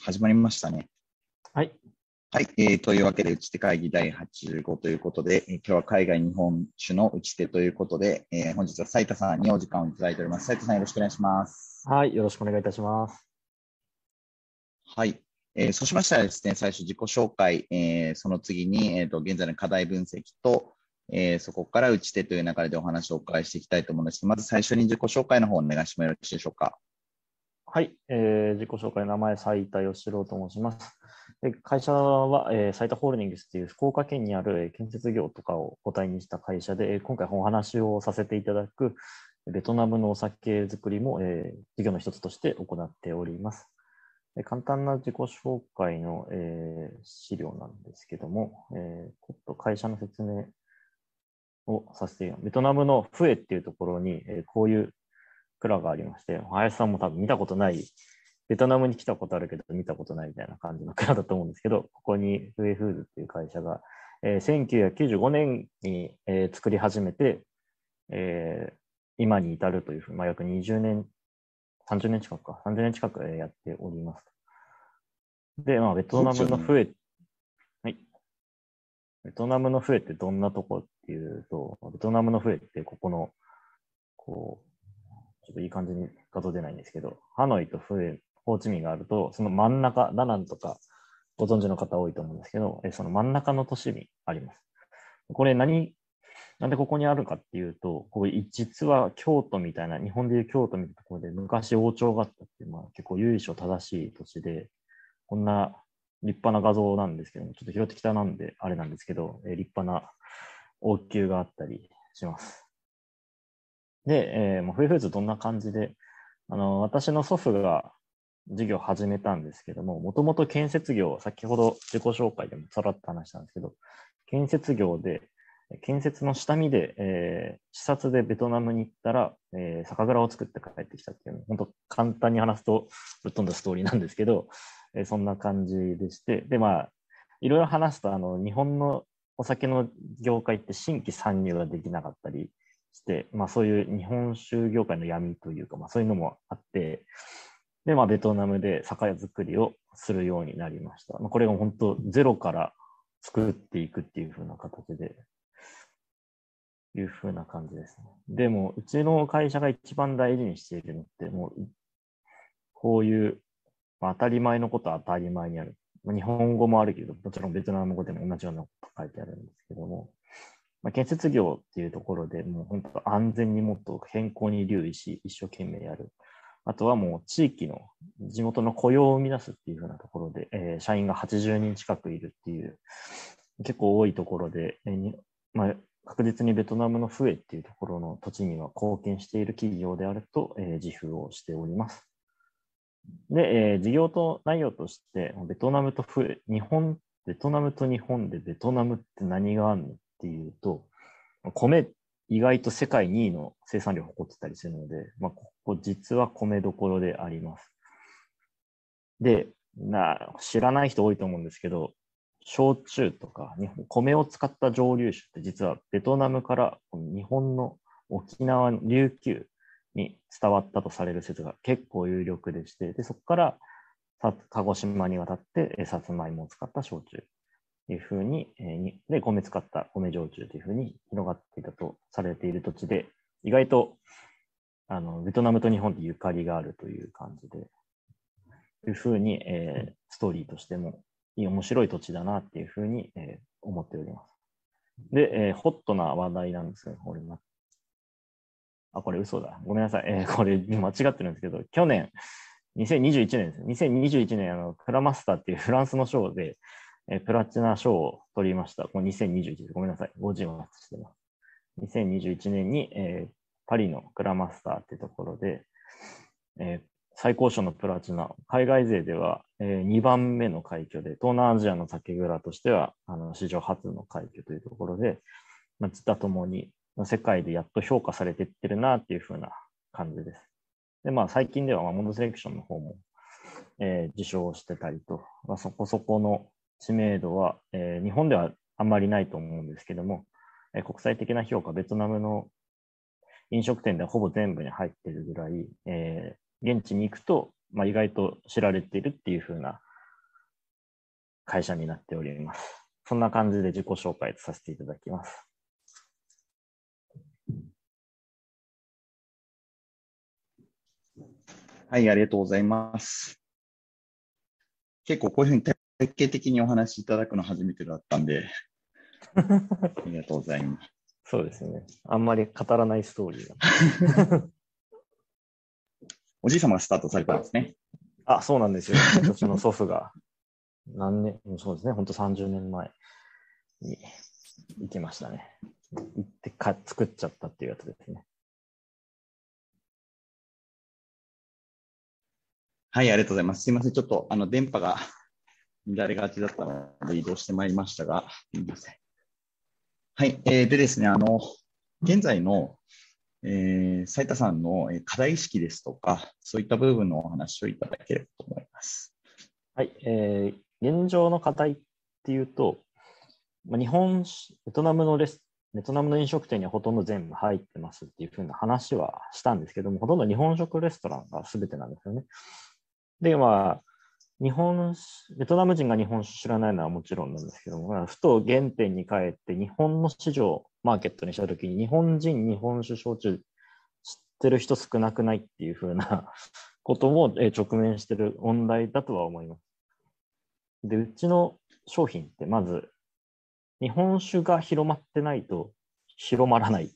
始まりましたね。はい、というわけで打ち手会議第85ということで、今日は海外日本酒の打ち手ということで、本日は斉田さんにお時間をいただいております。斉田さん、よろしくお願いします。はい、よろしくお願いいたします。はい、そうしましたらですね、最初自己紹介、その次に、現在の課題分析と、そこから打ち手という流れでお話をお伺いしていきたいと思うんですけど、まず最初に自己紹介の方をお願いしてもよろしいでしょうか。はい、自己紹介、名前斉田義郎と申します。会社は、斉田ホールディングスという福岡県にある建設業とかを母体にした会社で、今回お話をさせていただくベトナムのお酒作りも、事業の一つとして行っております。簡単な自己紹介の、資料なんですけども、ちょっと会社の説明をさせて、ベトナムのフエっていうところに、こういう蔵がありまして、林さんも多分見たことない、ベトナムに来たことあるけど見たことないみたいな感じの蔵だと思うんですけど、ここにフエフーズっていう会社が、1995年に、作り始めて、今に至るというふうに、約20年30年近くか、30年近くやっております。で、ベトナムのフエ、はい。ベトナムのフエってどんなとこっていうと、ベトナムのフエってここの、ちょっといい感じに画像出ないんですけど、ハノイとフエ、ホーチミンがあると、その真ん中、ダナンとかご存知の方多いと思うんですけど、その真ん中の都市にあります。これなんでここにあるかっていうと、これ実は京都みたいな、日本でいう京都みたいなところで昔王朝があったっていう、結構由緒正しい土地で、こんな立派な画像なんですけども、ちょっと拾ってきたなんであれなんですけど、立派な王宮があったりします。で、フエフーズどんな感じで、私の祖父が事業を始めたんですけども、もともと建設業、先ほど自己紹介でもさらっと話したんですけど、建設業で、建設の下見で、視察でベトナムに行ったら、酒蔵を作って帰ってきたっていう、本当簡単に話すとぶっ飛んだストーリーなんですけど、そんな感じでして、で、いろいろ話すと、日本のお酒の業界って新規参入ができなかったりして、そういう日本酒業界の闇というか、そういうのもあって、で、ベトナムで酒造りをするようになりました。これが本当ゼロから作っていくっていう風な形で、いう風な感じですね。でも、うちの会社が一番大事にしているのって、もう、こういう、当たり前のことは当たり前にある。日本語もあるけど、もちろんベトナム語でも同じようなこと書いてあるんですけども、建設業っていうところでもう本当安全にもっと変更に留意し、一生懸命やる。あとはもう地域の、地元の雇用を生み出すっていう風なところで、社員が80人近くいるっていう、結構多いところで、確実にベトナムのフエっていうところの土地には貢献している企業であると、自負をしております。で、事業と内容として、ベトナムとフエ、ベトナムと日本でベトナムって何があるのっていうと、米、意外と世界2位の生産量を誇ってたりするので、ここ実は米どころであります。で、知らない人多いと思うんですけど、焼酎とか日本米を使った蒸留酒って実はベトナムから日本の沖縄の琉球に伝わったとされる説が結構有力でして、でそこから鹿児島に渡ってさつまいもを使った焼酎というふうに、で米使った米焼酎というふうに広がっていたとされている土地で、意外とベトナムと日本ってゆかりがあるという感じで、というふうに、ストーリーとしても面白い土地だなっていうふうに、思っております。で、ホットな話題なんですよね。これ嘘だ。ごめんなさい。これ間違ってるんですけど、去年、2021年です。2021年、クラマスターっていうフランスの賞で、プラチナ賞を取りました。2021です。ごめんなさい。誤字をしてます。2021年に、パリのクラマスターっていうところで、最高賞のプラチナ、海外勢では2番目の快挙で、東南アジアの酒蔵としては史上初の快挙というところで、自他ともに世界でやっと評価されていってるなっていう風な感じです。で、最近ではモンドセレクションの方も、受賞してたりと、そこそこの知名度は、日本ではあんまりないと思うんですけども、国際的な評価、ベトナムの飲食店ではほぼ全部に入ってるぐらい、現地に行くとまあ、意外と知られているっていう風な会社になっております。そんな感じで自己紹介させていただきます。はい、ありがとうございます。結構こういうふうに体系的にお話しいただくの初めてだったんでありがとうございます。そうですね、あんまり語らないストーリーがおじい様がスタートされたんですね。あ、そうなんですよ。私の祖父が何年、そうですね、本当30年前に行きましたね。行って作っちゃったっていうやつですね。はい、ありがとうございます。すいません、ちょっと電波が乱れがちだったので移動してまいりましたが、すみません。はい、でですね、現在の斉田さんの課題意識ですとか、そういった部分のお話をいただければと思います。はい、現状の課題っていうと、ベトナムの飲食店にはほとんど全部入ってますっていうふうな話はしたんですけども、ほとんど日本食レストランが全てなんですよね。で、まあ、ベトナム人が日本酒知らないのはもちろんなんですけども、ふと原点に帰って日本の市場、マーケットにしたときに日本酒焼酎知ってる人少なくないっていうふうなことも直面してる問題だとは思います。で、うちの商品ってまず日本酒が広まってないと広まらない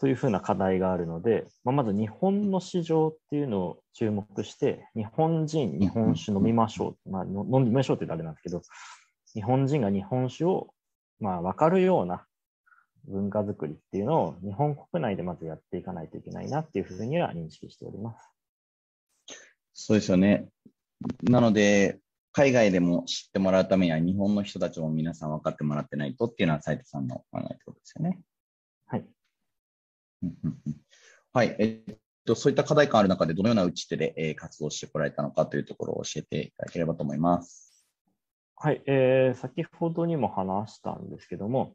というふうな課題があるので、まず日本の市場っていうのを注目して、日本酒飲みましょう。飲みましょうって言うとあれなんですけど、日本人が日本酒をわかるような文化づくりっていうのを日本国内でまずやっていかないといけないなっていうふうには認識しております。そうですよね。なので、海外でも知ってもらうためには日本の人たちも皆さん分かってもらってないとっていうのは斉田さんの考えってことですよね。はい。はい、そういった課題感ある中でどのような打ち手で、活動してこられたのかというところを教えていただければと思います。はい、先ほどにも話したんですけども、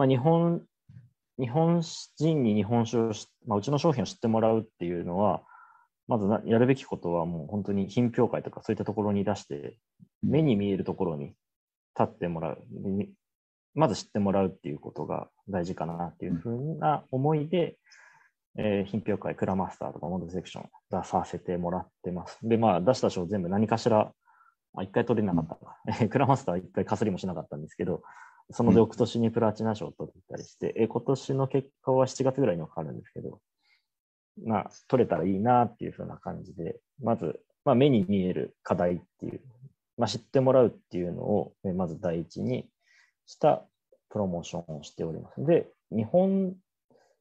日本人に日本酒をうちの商品を知ってもらうっていうのは、まずやるべきことはもう本当に品評会とかそういったところに出して、目に見えるところに立ってもらう、まず知ってもらうっていうことが大事かなっていうふうな思いで、品評会、クラマスターとかモンドセクション出させてもらってます。で、出した賞全部何かしら、一回取れなかったか、クラマスターは一回かすりもしなかったんですけど、その翌年にプラチナ賞を取ったりして、今年の結果は7月ぐらいに分かるんですけど、取れたらいいなっていうふうな感じで、まず、目に見える課題っていう、知ってもらうっていうのを、まず第一にしたプロモーションをしております。で、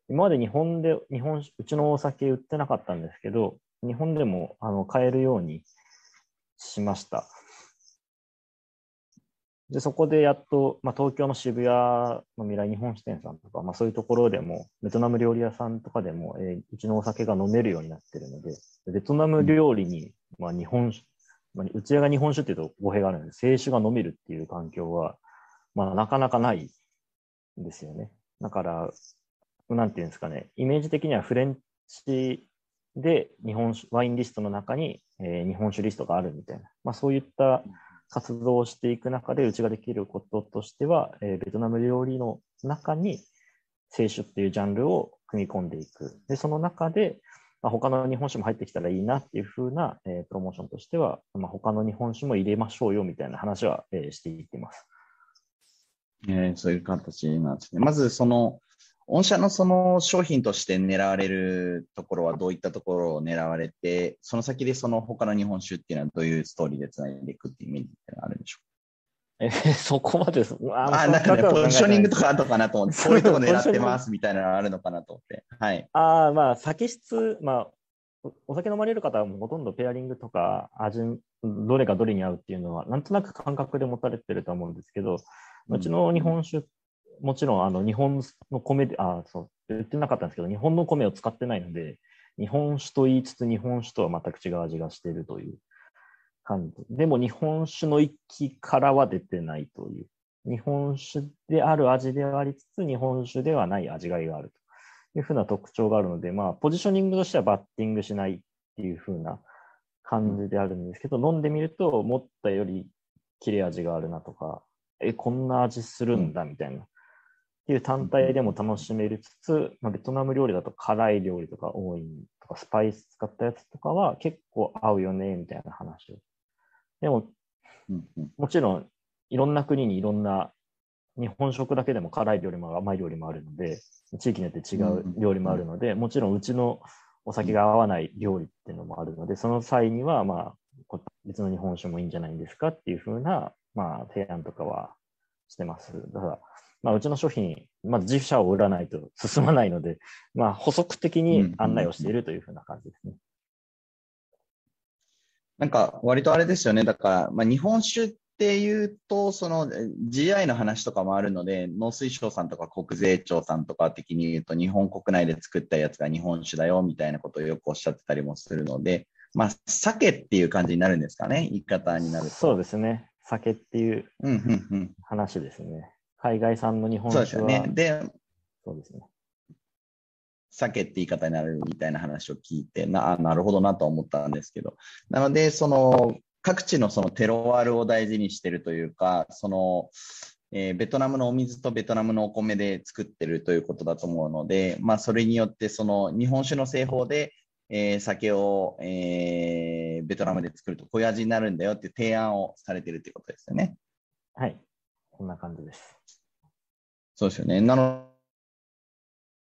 今までうちのお酒売ってなかったんですけど、日本でも買えるようにしました。で、そこでやっと、東京の渋谷の未来日本支店さんとか、そういうところでも、ベトナム料理屋さんとかでも、うちのお酒が飲めるようになってるので、ベトナム料理に、日本酒、うちが日本酒っていうと語弊があるので、清酒が飲めるっていう環境は、なかなかないんですよね。だから、なんていうんですかね、イメージ的にはフレンチでワインリストの中に、日本酒リストがあるみたいな、そういった活動をしていく中でうちができることとしては、ベトナム料理の中に清酒っていうジャンルを組み込んでいく。で、その中で、他の日本酒も入ってきたらいいなっていう風な、プロモーションとしては、他の日本酒も入れましょうよみたいな話は、していってます。そういう形なんですね。まず御社のその商品として狙われるところはどういったところを狙われて、その先で他の日本酒っていうのはどういうストーリーでつないでいくっていうイメージがあるんでしょうか。そこまでです。なんかね、ポジショニングとかあるのかなと思って、こういうところ狙ってますみたいなのがあるのかなと思って。はい。酒質、お酒飲まれる方はほとんどペアリングとか味、どれがどれに合うっていうのは、なんとなく感覚で持たれてると思うんですけど、うちの日本酒って、もちろん日本の米で、言ってなかったんですけど、日本の米を使ってないので、日本酒と言いつつ日本酒とは全く違う味がしているという感じ。でも日本酒の域からは出てないという。日本酒である味でありつつ、日本酒ではない味わいがあるというふうな特徴があるので、ポジショニングとしてはバッティングしないっていう風な感じであるんですけど、飲んでみると思ったより切れ味があるなとか、こんな味するんだみたいなっていう単体でも楽しめるつつ、ベトナム料理だと辛い料理とか多いとかスパイス使ったやつとかは結構合うよねみたいな話を。でももちろんいろんな国にいろんな日本食だけでも辛い料理も甘い料理もあるので、地域によって違う料理もあるので、もちろんうちのお酒が合わない料理っていうのもあるので、その際にはまあ別の日本酒もいいんじゃないんですかっていう風なまあ提案とかはしてます。だからまあうちの商品、まず自社を売らないと進まないので、まあ補足的に案内をしているという風な感じですね。なんか割とあれですよね。だからまあ日本酒っていうと、その GI の話とかもあるので、農水省さんとか国税庁さんとか的に言うと、日本国内で作ったやつが日本酒だよみたいなことをよくおっしゃってたりもするので、まあ、酒っていう感じになるんですかね、言い方になると。そうですね、酒っていう話ですね。うんうんうん、海外産の日本酒は。そうですよね。で、そうですね。酒って言い方になるみたいな話を聞いて、なるほどなと思ったんですけど、なので、その、各地のそのテロワールを大事にしてるというか、その、ベトナムのお水とベトナムのお米で作ってるということだと思うので、まあ、それによってその日本酒の製法で、酒を、ベトナムで作るとこういう味になるんだよっていう提案をされてるということですよね。はい、こんな感じです。そうですよね。なの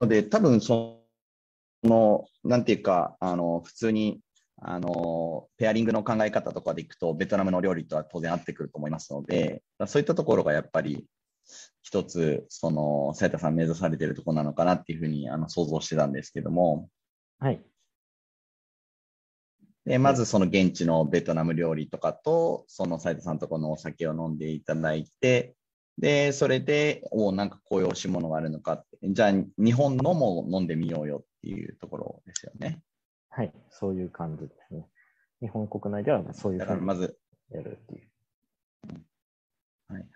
で多分そのなんていうか普通に。ペアリングの考え方とかでいくとベトナムの料理とは当然合ってくると思いますので、そういったところがやっぱり一つその斉田さん目指されているところなのかなっていうふうに想像してたんですけども、はい、でまずその現地のベトナム料理とかとその斉田さんとこのお酒を飲んでいただいて、でそれでなんかこういうおいしいものがあるのかって、じゃあ日本のも飲んでみようよっていうところですよね。はい、そういう感じですね。日本国内ではそういうふうにやるっていう。はいはい。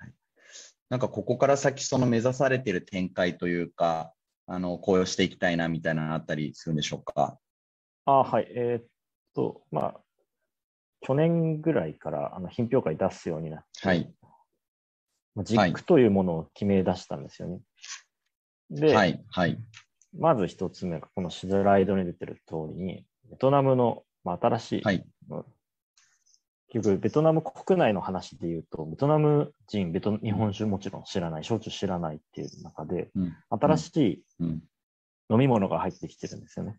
なんかここから先、その目指されている展開というか、こうしていきたいなみたいなのあったりするんでしょうか。はい。まあ、去年ぐらいから品評会出すようになって、はい、軸というものを決め出したんですよね。はい、で、はいはい。まず一つ目がこのスライドに出てる通りに、ベトナムの、新しい、はい、結局ベトナム国内の話でいうと、ベトナム人、日本酒もちろん知らない、焼酎知らないっていう中で、新しい飲み物が入ってきてるんですよね。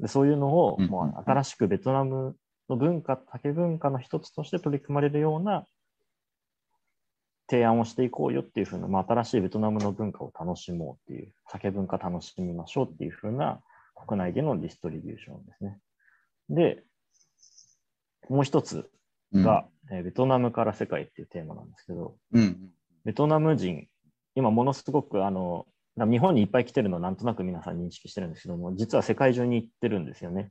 でそういうのを、新しくベトナムの文化、酒文化の一つとして取り組まれるような提案をしていこうよっていう風な、新しいベトナムの文化を楽しもうっていう、酒文化楽しみましょうっていう風な国内でのディストリビューションですね。で、もう一つが、ベトナムから世界っていうテーマなんですけど、ベトナム人、今ものすごく日本にいっぱい来てるのはなんとなく皆さん認識してるんですけども、実は世界中に行ってるんですよね。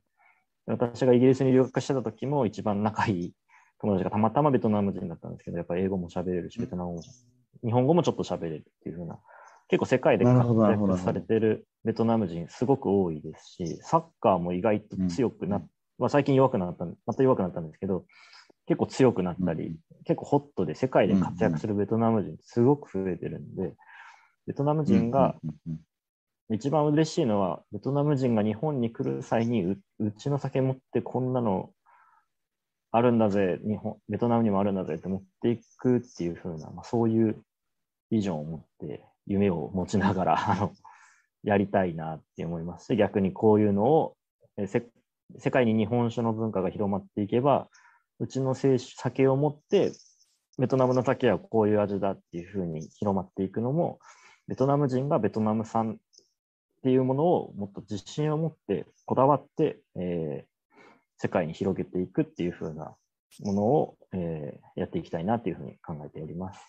私がイギリスに留学してた時も一番仲いい友達がたまたまベトナム人だったんですけど、やっぱり英語も喋れるし、ベトナム語、日本語もちょっと喋れるっていう風な、結構世界で活躍されてるベトナム人すごく多いですし、サッカーも意外と強くなっ、最近また弱くなったんですけど、結構強くなったり、結構ホットで世界で活躍するベトナム人すごく増えてるんで、ベトナム人が、一番嬉しいのは、ベトナム人が日本に来る際に、うちの酒持ってこんなのあるんだぜ、ベトナムにもあるんだぜって持っていくっていう風な、そういうビジョンを持って夢を持ちながらやりたいなって思いますし、逆にこういうのを世界に日本酒の文化が広まっていけば、うちの酒を持ってベトナムの酒はこういう味だっていう風に広まっていくのも、ベトナム人がベトナム産っていうものをもっと自信を持ってこだわって、世界に広げていくっていう風なものを、やっていきたいなというふうに考えております。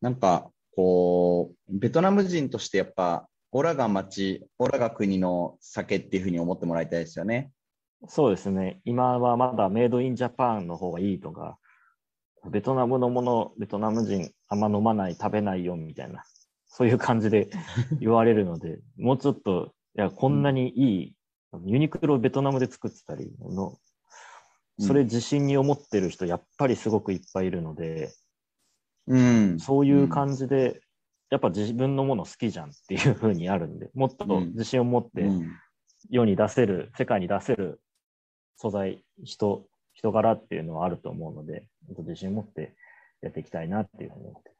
なんかこうベトナム人としてやっぱオラが町、オラが国の酒っていうふうに思ってもらいたいですよね。そうですね。今はまだメイドインジャパンの方がいいとか、ベトナムのもの、ベトナム人あんま飲まない、食べないよみたいな、そういう感じで言われるので、もうちょっとや、こんなにいい、うん、ユニクロをベトナムで作ってたりの、それ自信に思ってる人やっぱりすごくいっぱいいるので、うん、そういう感じで、うん、やっぱ自分のもの好きじゃんっていう風にあるんで、もっと自信を持って世に出せる、うん、世界に出せる素材、人柄っていうのはあると思うので、自信を持ってやっていきたいなっていう風に思って。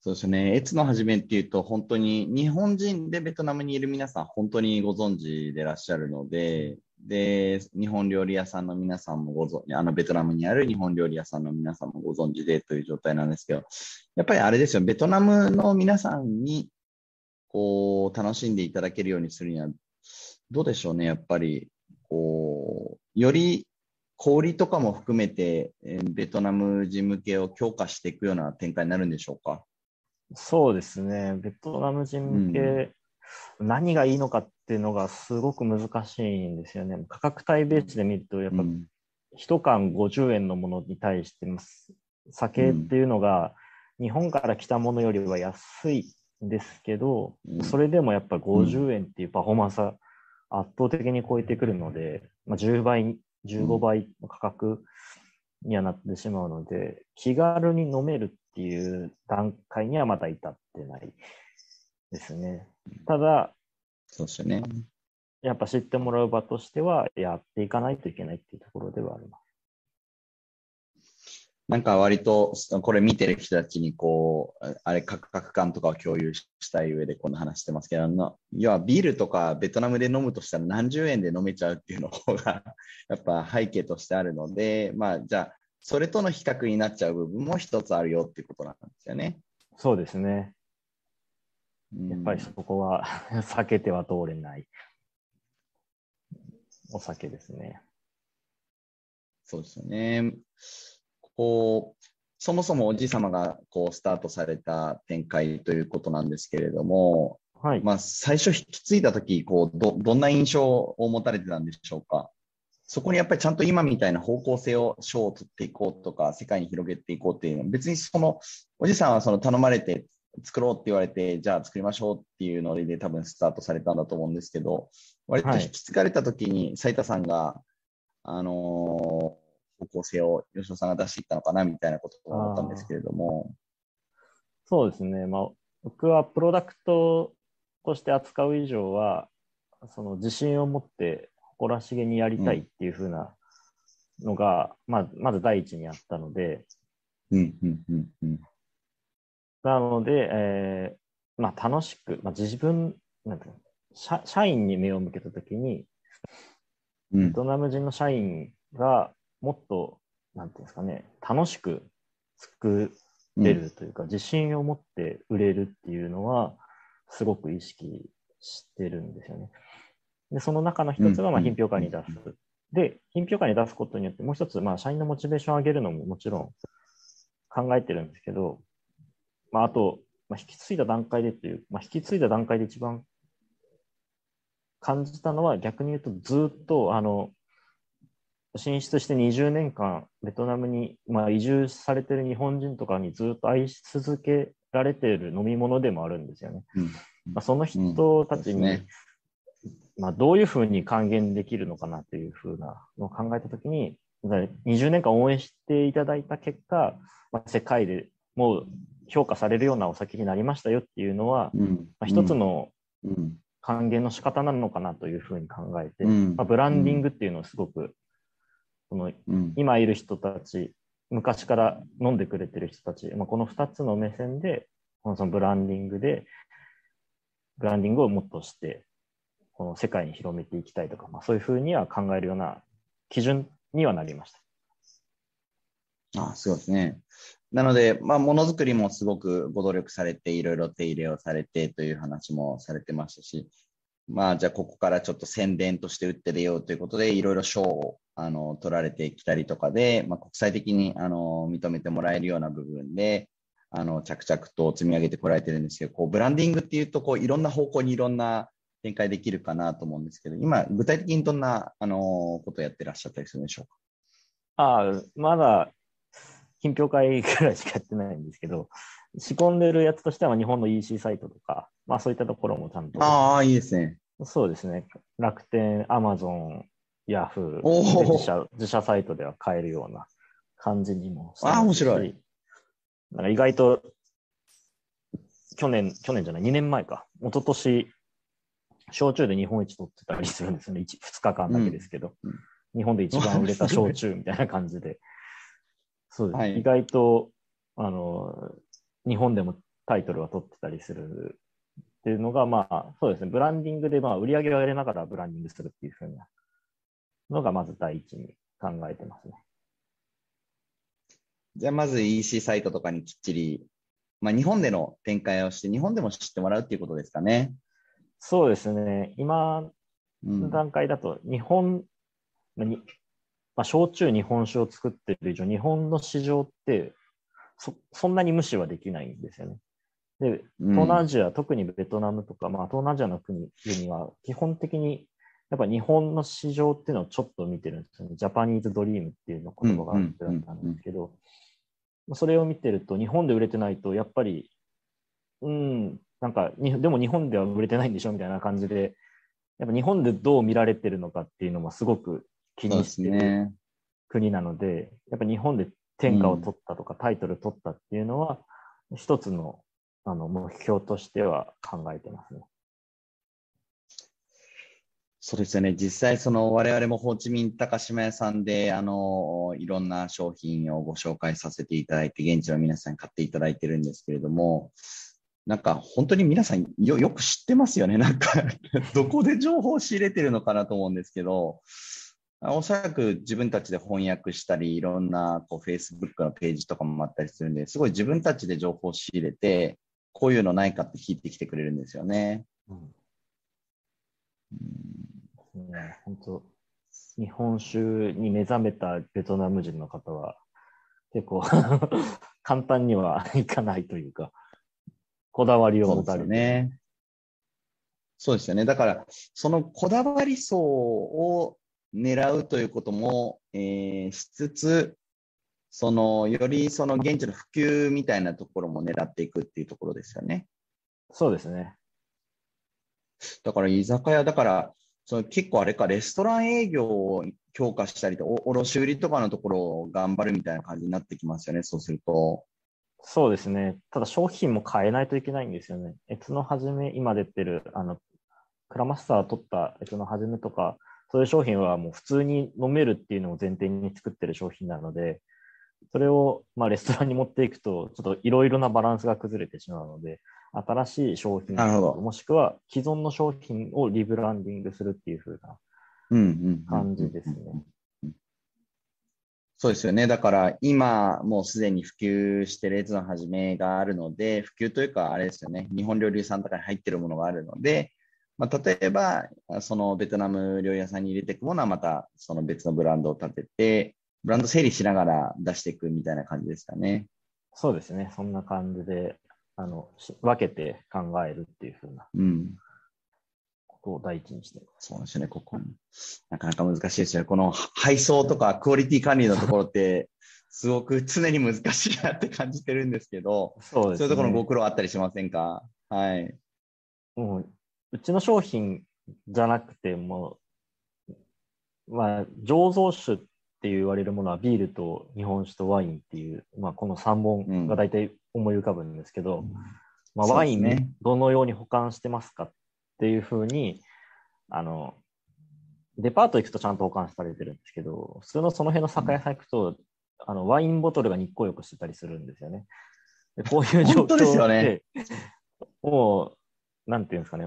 そうですね。エツの始めっていうと、本当に日本人でベトナムにいる皆さん本当にご存知でいらっしゃるので、で日本料理屋さんの皆さんもご存知、ベトナムにある日本料理屋さんの皆さんもご存知でという状態なんですけど、やっぱりあれですよ、ベトナムの皆さんにこう楽しんでいただけるようにするにはどうでしょうね。やっぱりこうより小売りとかも含めてベトナム人向けを強化していくような展開になるんでしょうか。そうですね、ベトナム人向け、何がいいのかっていうのがすごく難しいんですよね。価格帯ベースで見るとやっぱ1缶50円のものに対して酒っていうのが日本から来たものよりは安いんですけど、それでもやっぱ50円っていうパフォーマンスは圧倒的に超えてくるので、10倍15倍の価格にはなってしまうので、気軽に飲めるっていう段階にはまだ至ってないですね。ただそうですね、やっぱ知ってもらう場としてはやっていかないといけないっていうところではあります。なんか割とこれ見てる人たちにこうあれ価格感とかを共有したい上でこんな話してますけど、要はビールとかベトナムで飲むとしたら何十円で飲めちゃうっていうのがやっぱ背景としてあるので、じゃあそれとの比較になっちゃう部分も一つあるよっていうことなんですよね。そうですね、やっぱりそこは避けては通れないお酒ですね。そうですよね。こうそもそもおじい様がこうスタートされた展開ということなんですけれども、はい、最初引き継いだときどんな印象を持たれてたんでしょうか。そこにやっぱりちゃんと今みたいな方向性を賞を取っていこうとか世界に広げていこうっていうのは、別にそのおじさんはその頼まれて作ろうって言われて、じゃあ作りましょうっていうので多分スタートされたんだと思うんですけど、割と引き継がれた時に斉田さんが、方向性を吉野さんが出していったのかなみたいなことを思ったんですけれども。そうですね、僕はプロダクトとして扱う以上はその自信を持って誇らしげにやりたいっていう風なのが、まず第一にあったので、なので、楽しく、自分なんていうの、社員に目を向けたときに、ベトナム人の社員がもっとなんていうんですかね、楽しく作れるというか、自信を持って売れるっていうのはすごく意識してるんですよね。でその中の一つが品評会に出す、で品評会に出すことによってもう一つ、社員のモチベーションを上げるのももちろん考えてるんですけど、あと、引き継いだ段階でという、引き継いだ段階で一番感じたのは、逆に言うとずっと進出して20年間ベトナムに、移住されてる日本人とかにずっと愛し続けられている飲み物でもあるんですよね。その人たちに、どういうふうに還元できるのかなというふうなのを考えたときに、20年間応援していただいた結果、世界でもう評価されるようなお酒になりましたよっていうのは、一つの還元の仕方なのかなというふうに考えて、ブランディングっていうのをすごくその、今いる人たち、昔から飲んでくれてる人たち、この2つの目線でそのブランディングをもっとしてこの世界に広めていきたいとか、そういうふうには考えるような基準にはなりました。そうですね。なので、ものづくりもすごくご努力されて、いろいろ手入れをされてという話もされてましたし、じゃあここからちょっと宣伝として打って出ようということで、いろいろ賞を取られてきたりとかで、国際的に認めてもらえるような部分で着々と積み上げてこられてるんですけど、ブランディングっていうといろんな方向にいろんな展開できるかなと思うんですけど、今具体的にどんなことをやってらっしゃったりするんでしょうか。まだ品評会くらいしかやってないんですけど、仕込んでるやつとしては日本の EC サイトとか、まあそういったところもちゃんと。ああ、いいですね。そうですね。楽天、アマゾン、ヤフー、自社サイトでは買えるような感じにも。ああ、面白い。なんか意外と、去年じゃない、2年前か。一昨年、焼酎で日本一取ってたりするんですよね。2日間だけですけど。うん、日本で一番売れた焼酎みたいな感じで。そうです、はい。意外と、日本でもタイトルは取ってたりするっていうのが、まあ、そうですね。ブランディングで、まあ、売り上げを上げながらブランディングするっていうふうなのが、まず第一に考えてますね。じゃあ、まず EC サイトとかにきっちり、まあ、日本での展開をして、日本でも知ってもらうっていうことですかね。そうですね。今の段階だと、日本、まあ、焼酎日本酒を作ってる以上、日本の市場って、そんなに無視はできないんですよね。で、東南アジア、特にベトナムとか、まあ、東南アジアの国は、基本的に、やっぱ日本の市場っていうのをちょっと見てるんですよね。ジャパニーズドリームっていうの言葉があるってだったんですけど、それを見てると、日本で売れてないと、やっぱり、なんか、でも日本では売れてないんでしょみたいな感じで、やっぱ日本でどう見られてるのかっていうのもすごく気にしてる国なので、やっぱ日本で天下を取ったとかタイトル取ったっていうのは、一つの、目標としては考えてますね。そうですよね。実際我々もホーチミン高島屋さんでいろんな商品をご紹介させていただいて、現地の皆さんに買っていただいてるんですけれども、なんか本当に皆さんよく知ってますよね。なんかどこで情報を仕入れてるのかなと思うんですけど、おそらく自分たちで翻訳したり、いろんなFacebook のページとかもあったりするんで、すごい自分たちで情報を仕入れて、こういうのないかって聞いてきてくれるんですよね。本当、日本酒に目覚めたベトナム人の方は結構簡単にはいかないというか、こだわりを持たれて。そうですよね。だからそのこだわり層を狙うということも、しつつ、より現地の普及みたいなところも狙っていくっていうところですよね。そうですね。だから居酒屋だから結構あれか、レストラン営業を強化したりと、卸売とかのところを頑張るみたいな感じになってきますよね。そうすると。そうですね。ただ商品も変えないといけないんですよね。越のはじめ、今出てるクラマスター取った越のはじめとか、そういう商品はもう普通に飲めるっていうのを前提に作ってる商品なので、それをまあレストランに持っていくと、ちょっといろいろなバランスが崩れてしまうので、新しい商品、もしくは既存の商品をリブランディングするっていう風な感じですね。そうですよね。だから今もうすでに普及してる越のはじめがあるので、普及というかあれですよね、日本料理屋さんとかに入ってるものがあるので、まあ、例えばベトナム料理屋さんに入れていくものはまた別のブランドを立てて、ブランド整理しながら出していくみたいな感じですかね。そうですね。そんな感じで分けて考えるっていう風なことを第一にして、そうですね。ここなかなか難しいですよ。この配送とかクオリティ管理のところってすごく常に難しいなって感じてるんですけど、そうですね。そういうところのご苦労あったりしませんか？はい。もううちの商品じゃなくても、まあ、醸造酒って言われるものはビールと日本酒とワインっていう、まあ、この3本が大体思い浮かぶんですけど、まあ、ワインね、どのように保管してますかっていうふうに、デパート行くとちゃんと保管されてるんですけど、普通のその辺の酒屋さん行くと、ワインボトルが日光浴してたりするんですよね。でこういう状況で、ね、もうなんていうんですかね、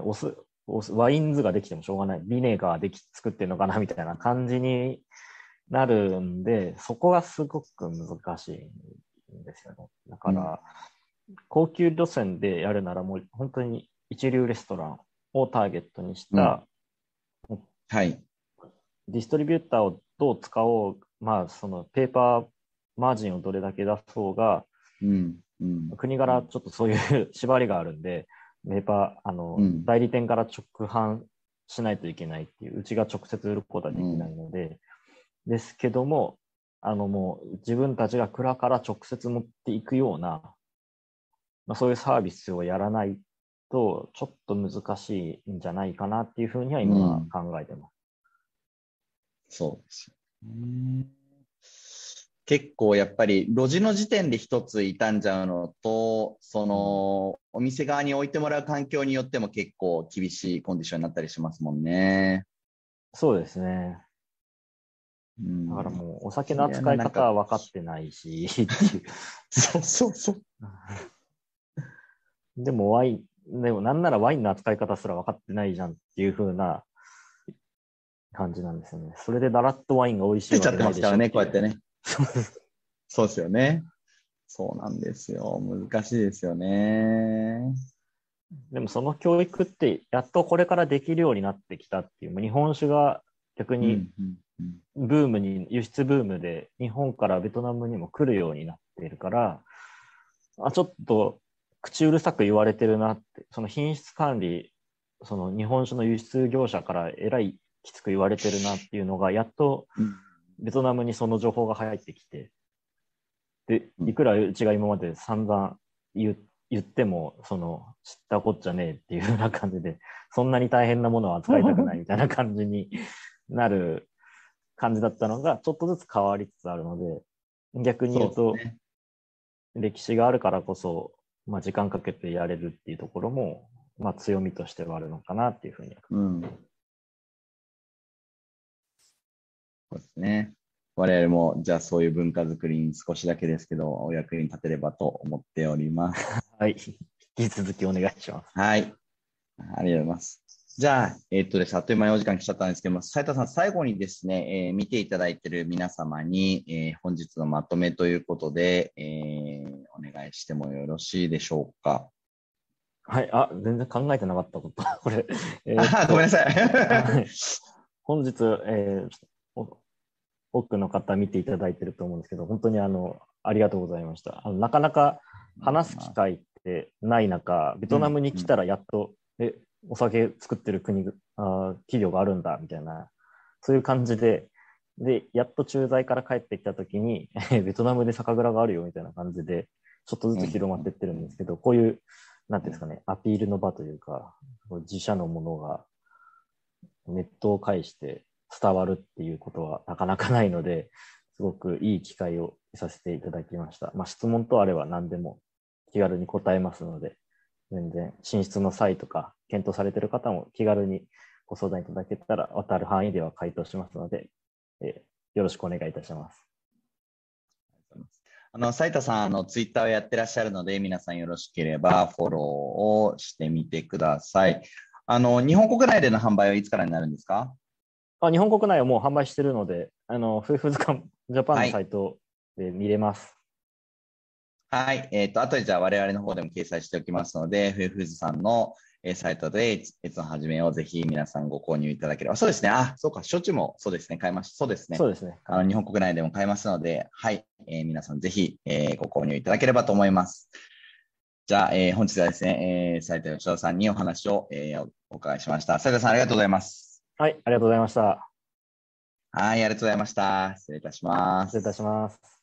ワイン酢ができてもしょうがない、ビネガー作ってるのかなみたいな感じになるんで、そこがすごく難しいんですよね。だから、高級路線でやるなら、もう本当に一流レストランをターゲットにした、はい、ディストリビューターをどう使おう、まあ、ペーパーマージンをどれだけ出そうが、国柄ちょっとそういう縛りがあるんで、メーパー代理店から直販しないといけないっていう、うちが直接売ることはできないので、ですけども、もう自分たちが蔵から直接持っていくようなまあ、そういうサービスをやらないとちょっと難しいんじゃないかなっていうふうには今は考えてます。そうですね。結構やっぱり路地の時点で一つ傷んじゃうのと、そのお店側に置いてもらう環境によっても結構厳しいコンディションになったりしますもんね。そうですね。だからもうお酒の扱い方は分かってないしそうそうそうでもなんならワインの扱い方すら分かってないじゃんっていう風な感じなんですよね。それでだらっとワインが美味しいわけないでしょ。出ちゃってますからね、こうやってねそうですよね。そうなんですよ。難しいですよね。でもその教育ってやっとこれからできるようになってきたっていう。日本酒が逆にブームに、輸出ブームで日本からベトナムにも来るようになっているから、あ、ちょっと口うるさく言われてるなって。その品質管理、その日本酒の輸出業者からえらいきつく言われてるなっていうのが、やっとベトナムにその情報が入ってきて、でいくらうちが今まで散々言ってもその知ったこっちゃねえっていうような感じで、そんなに大変なものは扱いたくないみたいな感じになる感じだったのがちょっとずつ変わりつつあるので、逆に言うと歴史があるからこそ、まあ、時間かけてやれるっていうところも、まあ、強みとしてはあるのかなっていうふうに、そうですね。我々もじゃあそういう文化づくりに少しだけですけどお役に立てればと思っておりますはい、引き続きお願いします。はい、ありがとうございます。じゃあ、ですあっという間にお時間来ちゃったんですけども、斉田さん、最後にですね、見ていただいている皆様に、本日のまとめということで、お願いしてもよろしいでしょうか。はい、あ、全然考えてなかったことこれ、ごめんなさい本日、多くの方見ていただいてると思うんですけど、本当にありがとうございました。なかなか話す機会ってない中、ベトナムに来たらやっと、お酒作ってる企業があるんだみたいな、そういう感じで、やっと駐在から帰ってきたときにベトナムで酒蔵があるよみたいな感じでちょっとずつ広まってってるんですけど、こういうなんていうんですかね、アピールの場というか、自社のものがネットを介して伝わるっていうことはなかなかないので、すごくいい機会をさせていただきました。まあ、質問等あれば何でも気軽に答えますので、全然進出の際とか検討されている方も気軽にご相談いただけたら、渡る範囲では回答しますので、よろしくお願いいたします。斉田さん、ツイッターをやってらっしゃるので、皆さんよろしければフォローをしてみてください。日本国内での販売はいつからになるんですか？日本国内はもう販売しているので、フエフーズジャパンのサイトで見れます。はい。後でじゃあ我々の方でも掲載しておきますので、フエフーズさんのサイトで越の始めをぜひ皆さんご購入いただければ。そうですね。あ、そうか。焼酎もそうですね。買いました。そうですね。そうですね。日本国内でも買えますので、はい。皆さんぜひ、ご購入いただければと思います。じゃあ、本日はですね、斉田義郎さんにお話を、お伺いしました。斉田さん、ありがとうございます。はい、ありがとうございました。はい、ありがとうございました。失礼いたします。失礼いたします。